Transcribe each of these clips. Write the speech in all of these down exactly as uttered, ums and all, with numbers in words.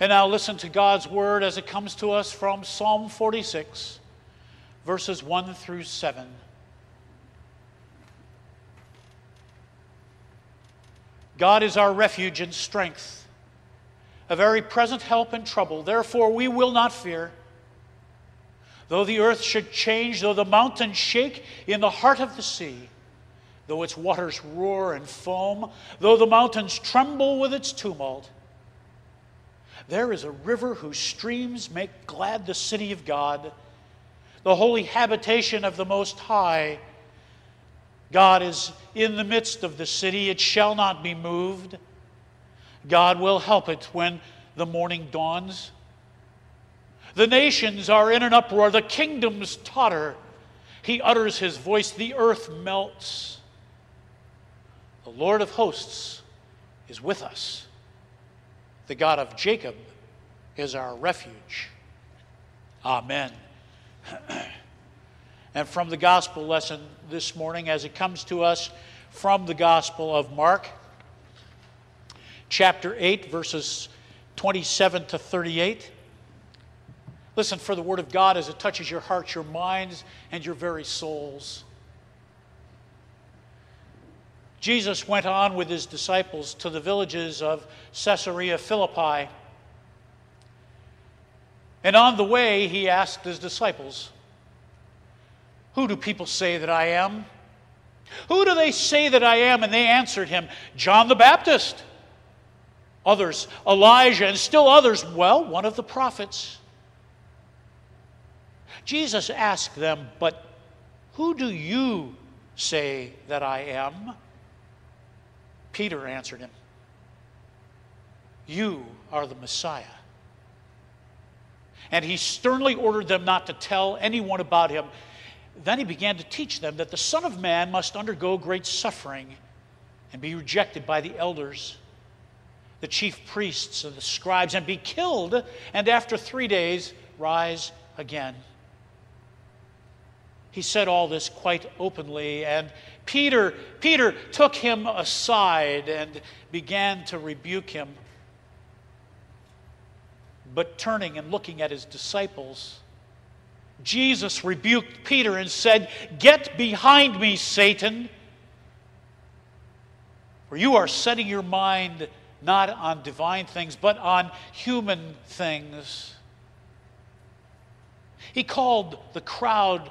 And now listen to God's word as it comes to us from Psalm forty-six, verses one through seven. God is our refuge and strength, a very present help in trouble. Therefore we will not fear. Though the earth should change, though the mountains shake in the heart of the sea, though its waters roar and foam, though the mountains tremble with its tumult, there is a river whose streams make glad the city of God, the holy habitation of the Most High. God is in the midst of the city. It shall not be moved. God will help it when the morning dawns. The nations are in an uproar. The kingdoms totter. He utters his voice. The earth melts. The Lord of hosts is with us. The God of Jacob is our refuge. Amen. And from the gospel lesson this morning, as it comes to us from the Gospel of Mark, chapter eight, verses twenty-seven to thirty-eight. Listen for the word of God as it touches your hearts, your minds, and your very souls. Jesus went on with his disciples to the villages of Caesarea Philippi. And on the way, he asked his disciples, "Who do people say that I am? Who do they say that I am?" And they answered him, "John the Baptist, others Elijah, and still others, well, one of the prophets." Jesus asked them, "But who do you say that I am?" Peter answered him, "You are the Messiah." And he sternly ordered them not to tell anyone about him. Then he began to teach them that the Son of Man must undergo great suffering and be rejected by the elders, the chief priests, and the scribes, and be killed, and after three days rise again. He said all this quite openly, and Peter, Peter took him aside and began to rebuke him. But turning and looking at his disciples, Jesus rebuked Peter and said, "Get behind me, Satan, for you are setting your mind not on divine things, but on human things." He called the crowd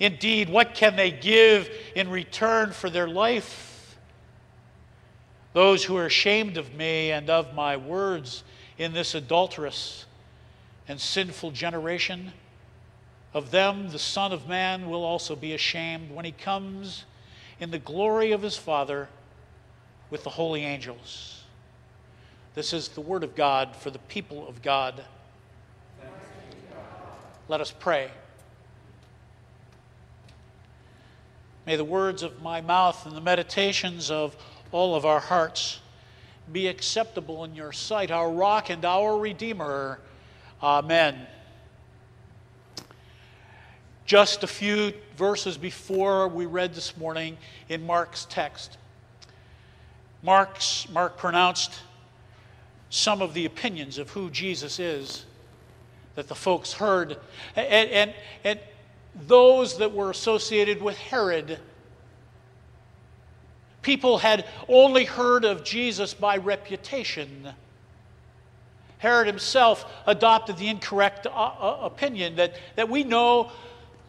Indeed, what can they give in return for their life? Those who are ashamed of me and of my words in this adulterous and sinful generation, of them the Son of Man will also be ashamed when he comes in the glory of his Father with the holy angels." This is the word of God for the people of God. Thanks be to God. Let us pray. May the words of my mouth and the meditations of all of our hearts be acceptable in your sight, our rock and our redeemer. Amen. Just a few verses before we read this morning in Mark's text, Mark's, Mark pronounced some of the opinions of who Jesus is that the folks heard. And, and, and those that were associated with Herod. People had only heard of Jesus by reputation. Herod himself adopted the incorrect uh, opinion that, that we know,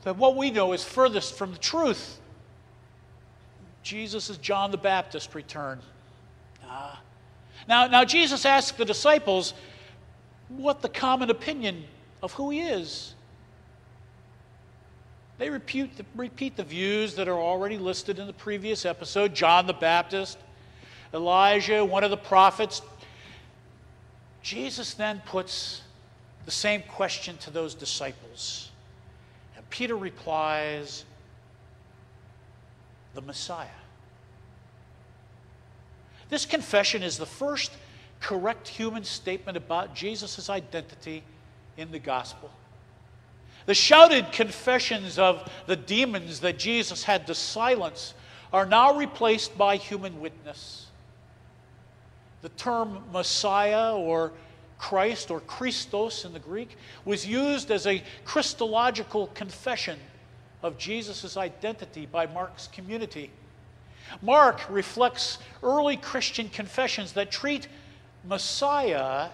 that what we know is furthest from the truth. Jesus is John the Baptist returned. Uh, now, now Jesus asked the disciples what the common opinion of who he is. They repeat the, repeat the views that are already listed in the previous episode: John the Baptist, Elijah, one of the prophets. Jesus then puts the same question to those disciples. And Peter replies, the Messiah. This confession is the first correct human statement about Jesus' identity in the gospel. The shouted confessions of the demons that Jesus had to silence are now replaced by human witness. The term Messiah or Christ or Christos in the Greek was used as a Christological confession of Jesus' identity by Mark's community. Mark reflects early Christian confessions that treat Messiah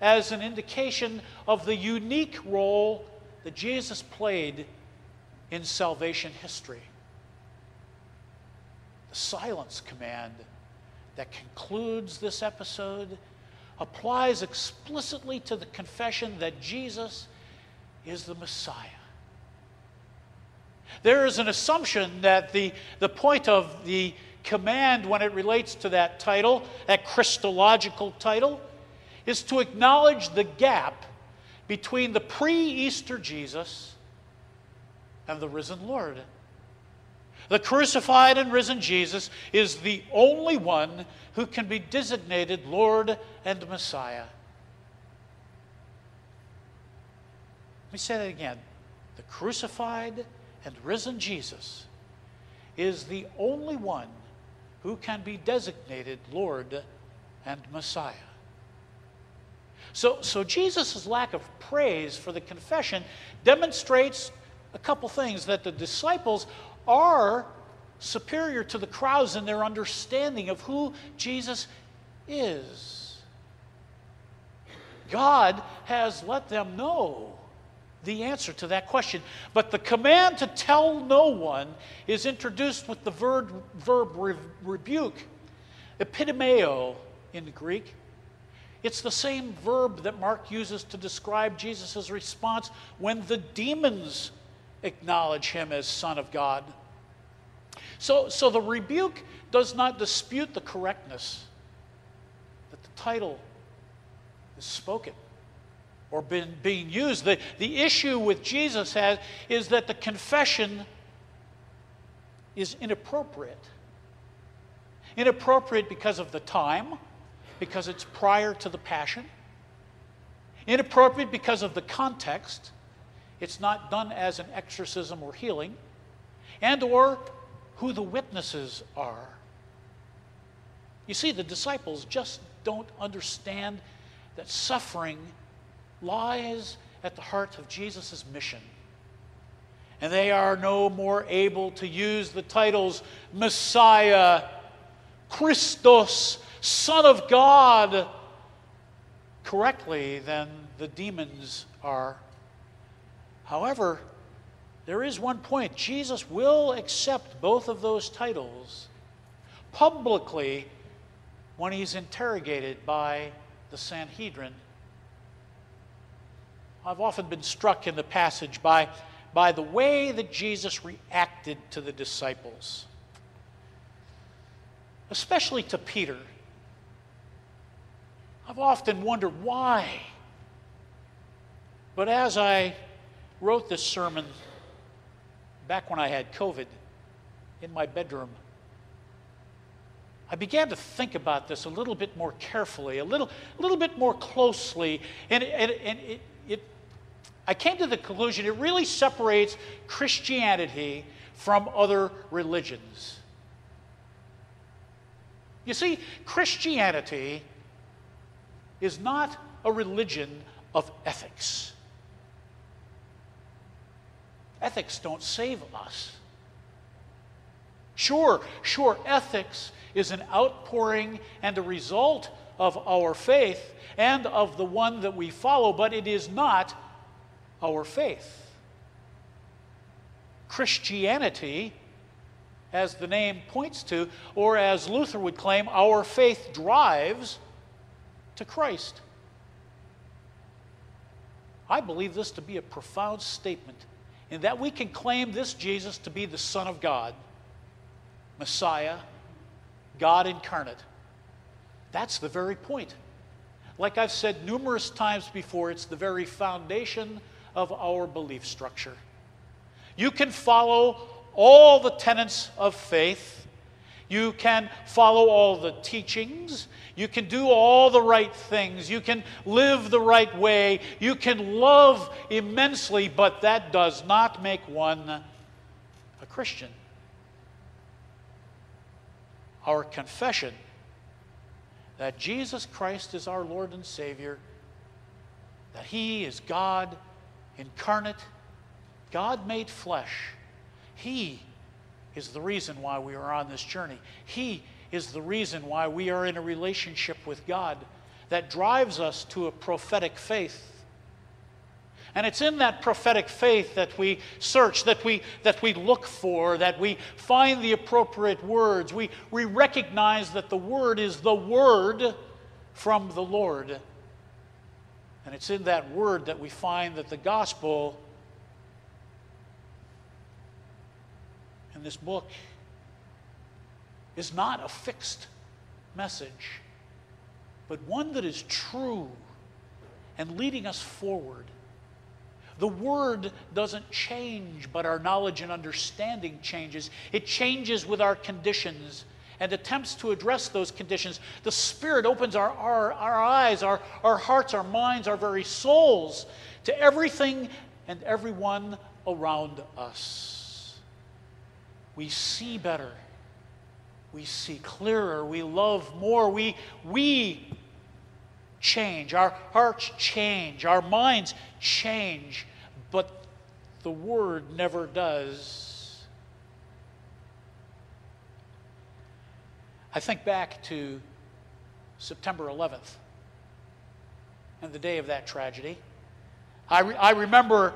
as an indication of the unique role that Jesus played in salvation history. The silence command that concludes this episode applies explicitly to the confession that Jesus is the Messiah. There is an assumption that the, the point of the command when it relates to that title, that Christological title, is to acknowledge the gap between the pre-Easter Jesus and the risen Lord. The crucified and risen Jesus is the only one who can be designated Lord and Messiah. Let me say that again. The crucified and risen Jesus is the only one who can be designated Lord and Messiah. So, so Jesus' lack of praise for the confession demonstrates a couple things, that the disciples are superior to the crowds in their understanding of who Jesus is. God has let them know the answer to that question. But the command to tell no one is introduced with the verb, verb re, rebuke, epitomeo in Greek. It's the same verb that Mark uses to describe Jesus' response when the demons acknowledge him as Son of God. So, so the rebuke does not dispute the correctness that the title is spoken or been being used. The, the issue with Jesus has, is that the confession is inappropriate. Inappropriate because of the time, because it's prior to the passion. Inappropriate because of the context. It's not done as an exorcism or healing, and or who the witnesses are. You see, the disciples just don't understand that suffering lies at the heart of Jesus' mission. And they are no more able to use the titles Messiah, Christos, Son of God, correctly than the demons are. However, there is one point. Jesus will accept both of those titles publicly when he's interrogated by the Sanhedrin. I've often been struck in the passage by, by the way that Jesus reacted to the disciples, especially to Peter. I've often wondered why. But as I wrote this sermon back when I had COVID in my bedroom, I began to think about this a little bit more carefully, a little, a little bit more closely, and, and, and it, it, I came to the conclusion it really separates Christianity from other religions. You see, Christianity is not a religion of ethics. Ethics don't save us. Sure, sure, ethics is an outpouring and a result of our faith and of the one that we follow, but it is not our faith. Christianity, as the name points to, or as Luther would claim, our faith drives to Christ. I believe this to be a profound statement, in that we can claim this Jesus to be the Son of God, Messiah, God incarnate. That's the very point. Like I've said numerous times before, it's the very foundation of our belief structure. You can follow all the tenets of faith. You can follow all the teachings. You can do all the right things. You can live the right way. You can love immensely, but that does not make one a Christian. Our confession that Jesus Christ is our Lord and Savior, that He is God incarnate, God made flesh. He is the reason why we are on this journey. He is the reason why we are in a relationship with God that drives us to a prophetic faith. And it's in that prophetic faith that we search, that we, that we look for, that we find the appropriate words. We, we recognize that the Word is the Word from the Lord. And it's in that Word that we find that the gospel in this book is not a fixed message, but one that is true and leading us forward. The Word doesn't change, but our knowledge and understanding changes. It changes with our conditions and attempts to address those conditions. The Spirit opens our, our, our eyes, our, our hearts, our minds, our very souls to everything and everyone around us. We see better. We see clearer. We love more. We, we change. Our hearts change. Our minds change. But the Word never does. I think back to September eleventh and the day of that tragedy. I, re I remember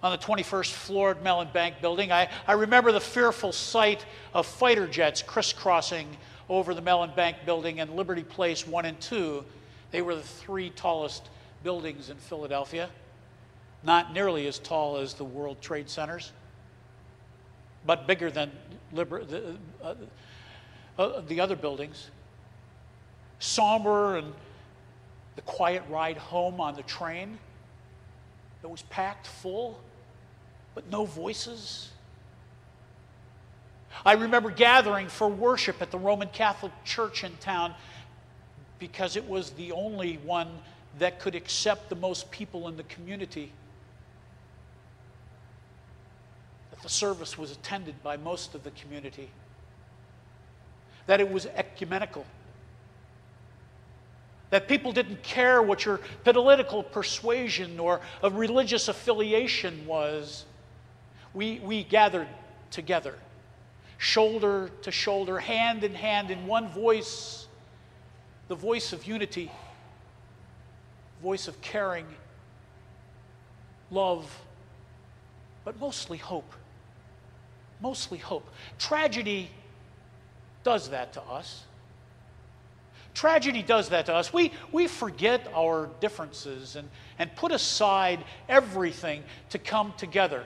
on the twenty-first floor at Mellon Bank building. I, I remember the fearful sight of fighter jets crisscrossing over the Mellon Bank building and Liberty Place one and two. They were the three tallest buildings in Philadelphia, not nearly as tall as the World Trade Centers, but bigger than Liber the, uh, uh, the other buildings. Somber, and the quiet ride home on the train that was packed full, but no voices. I remember gathering for worship at the Roman Catholic Church in town because it was the only one that could accept the most people in the community. That the service was attended by most of the community. That it was ecumenical. That people didn't care what your political persuasion or a religious affiliation was. We, we gathered together, shoulder to shoulder, hand in hand, in one voice, the voice of unity, voice of caring, love, but mostly hope, mostly hope. Tragedy does that to us. Tragedy does that to us. We, we forget our differences and, and put aside everything to come together.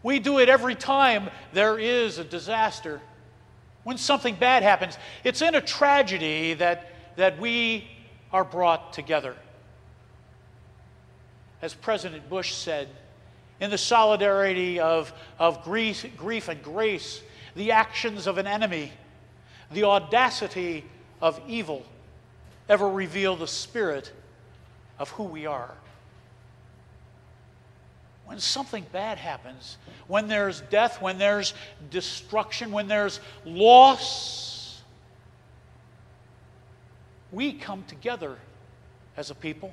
We do it every time there is a disaster. When something bad happens, it's in a tragedy that, that we are brought together. As President Bush said, in the solidarity of, of grief, grief and grace, the actions of an enemy, the audacity of evil ever reveal the spirit of who we are. When something bad happens, when there's death, when there's destruction, when there's loss, we come together as a people.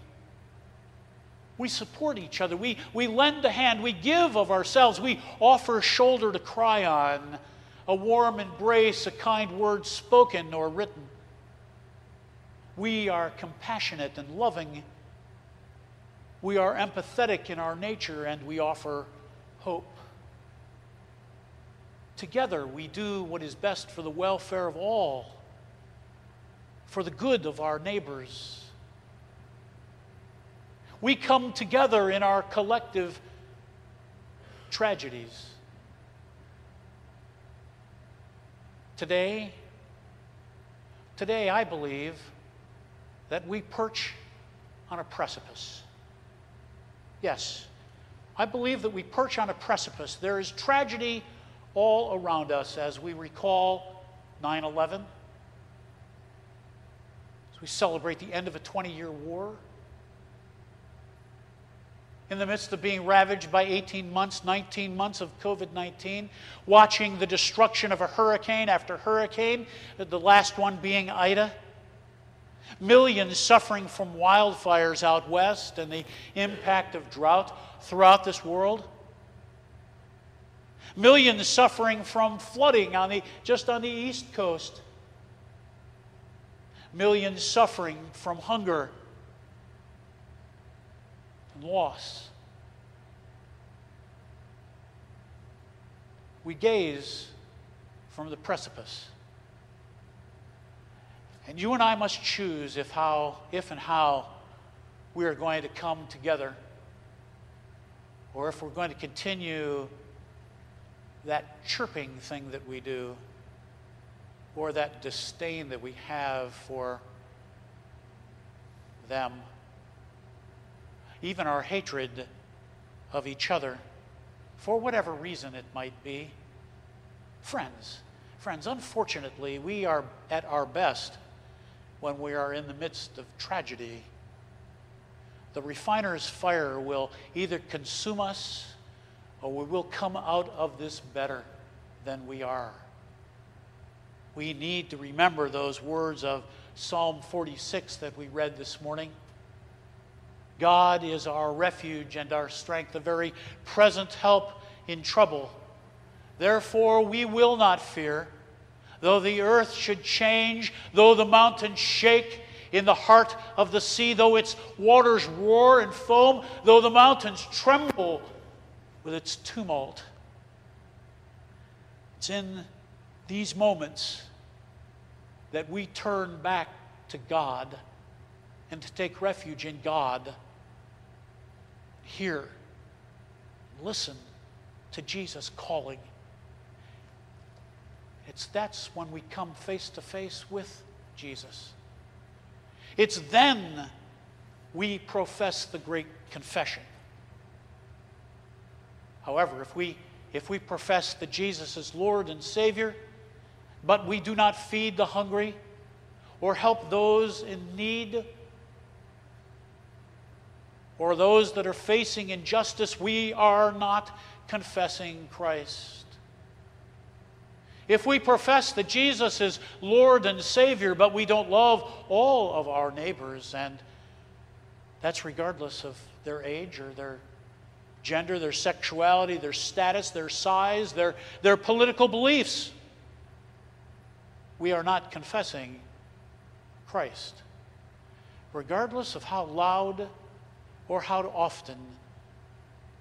We support each other. We, we lend a hand. We give of ourselves. We offer a shoulder to cry on, a warm embrace, a kind word spoken or written. We are compassionate and loving. We are empathetic in our nature, and we offer hope. Together, we do what is best for the welfare of all, for the good of our neighbors. We come together in our collective tragedies. Today, Today, I believe that we perch on a precipice. Yes, I believe that we perch on a precipice. There is tragedy all around us as we recall nine eleven, as we celebrate the end of a twenty-year war. In the midst of being ravaged by eighteen months, nineteen months of COVID nineteen, watching the destruction of a hurricane after hurricane, the last one being Ida. Millions suffering from wildfires out west and the impact of drought throughout this world. Millions suffering from flooding on the, just on the East Coast. Millions suffering from hunger and loss. We gaze from the precipice. And you and I must choose if, how, if and how we are going to come together, or if we're going to continue that chirping thing that we do, or that disdain that we have for them, even our hatred of each other, for whatever reason it might be. Friends, friends, unfortunately, we are at our best when we are in the midst of tragedy. The refiner's fire will either consume us or we will come out of this better than we are. We need to remember those words of Psalm forty-six that we read this morning. God is our refuge and our strength, the very present help in trouble. Therefore we will not fear, though the earth should change, though the mountains shake in the heart of the sea, though its waters roar and foam, though the mountains tremble with its tumult. It's in these moments that we turn back to God and to take refuge in God. Hear, listen to Jesus calling. It's that's when we come face to face with Jesus. It's then we profess the great confession. However, if we, if we profess that Jesus is Lord and Savior, but we do not feed the hungry or help those in need or those that are facing injustice, we are not confessing Christ. If we profess that Jesus is Lord and Savior, but we don't love all of our neighbors, and that's regardless of their age or their gender, their sexuality, their status, their size, their, their political beliefs, we are not confessing Christ. Regardless of how loud or how often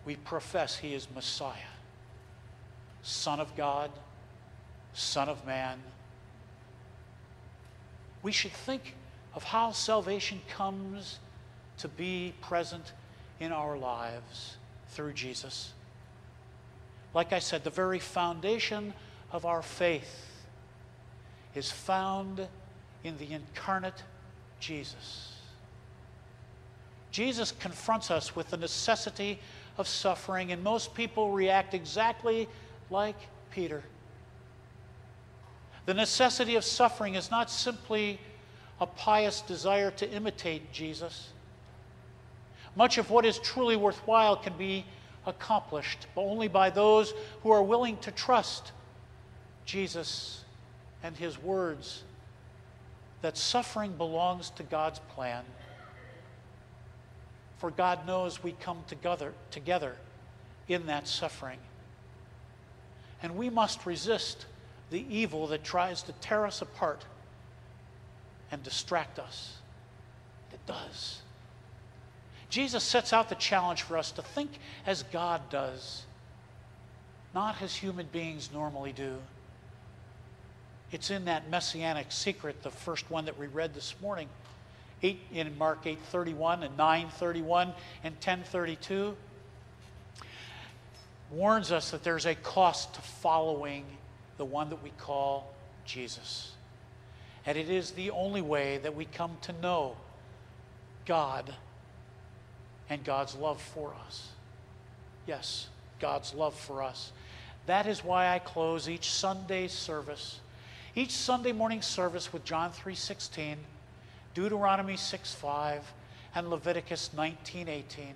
we profess He is Messiah, Son of God, Son of Man. We should think of how salvation comes to be present in our lives through Jesus. Like I said, the very foundation of our faith is found in the incarnate Jesus. Jesus confronts us with the necessity of suffering, and most people react exactly like Peter. The necessity of suffering is not simply a pious desire to imitate Jesus. Much of what is truly worthwhile can be accomplished only by those who are willing to trust Jesus and His words that suffering belongs to God's plan. For God knows we come together, together in that suffering. And we must resist the evil that tries to tear us apart and distract us. It does. Jesus sets out the challenge for us to think as God does, not as human beings normally do. It's in that messianic secret, the first one that we read this morning, eight, in Mark eight thirty-one and nine thirty-one and ten thirty-two, warns us that there's a cost to following the one that we call Jesus. and it is the only way that we come to know God and God's love for us. Yes, God's love for us. That is why I close each Sunday service, each Sunday morning service with John three sixteen, Deuteronomy six five, and Leviticus nineteen eighteen.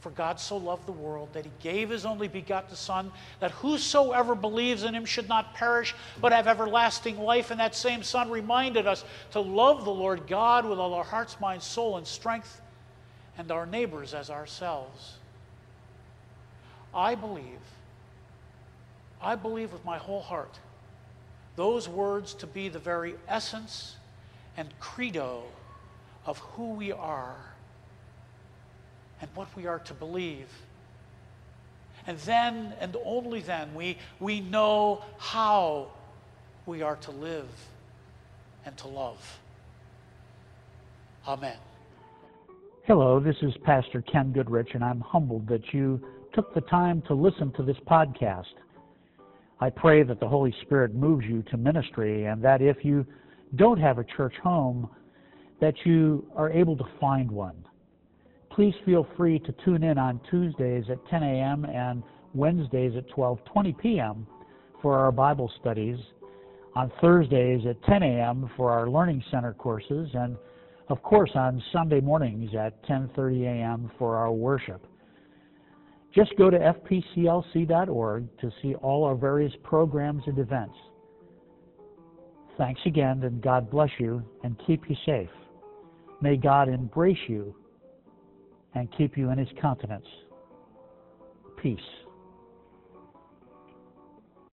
For God so loved the world that he gave his only begotten Son, that whosoever believes in him should not perish, but have everlasting life. And that same Son reminded us to love the Lord God with all our hearts, mind, soul, and strength, and our neighbors as ourselves. I believe, I believe with my whole heart, those words to be the very essence and credo of who we are and what we are to believe. And then, and only then, we, we know how we are to live and to love. Amen. Hello, this is Pastor Ken Goodrich, and I'm humbled that you took the time to listen to this podcast. I pray that the Holy Spirit moves you to ministry, and that if you don't have a church home, that you are able to find one. Please feel free to tune in on Tuesdays at ten a.m. and Wednesdays at twelve twenty p.m. for our Bible studies, on Thursdays at ten a.m. for our Learning Center courses, and of course on Sunday mornings at ten thirty a.m. for our worship. Just go to f p c l c dot org to see all our various programs and events. Thanks again, and God bless you and keep you safe. May God embrace you and keep you in his countenance. Peace.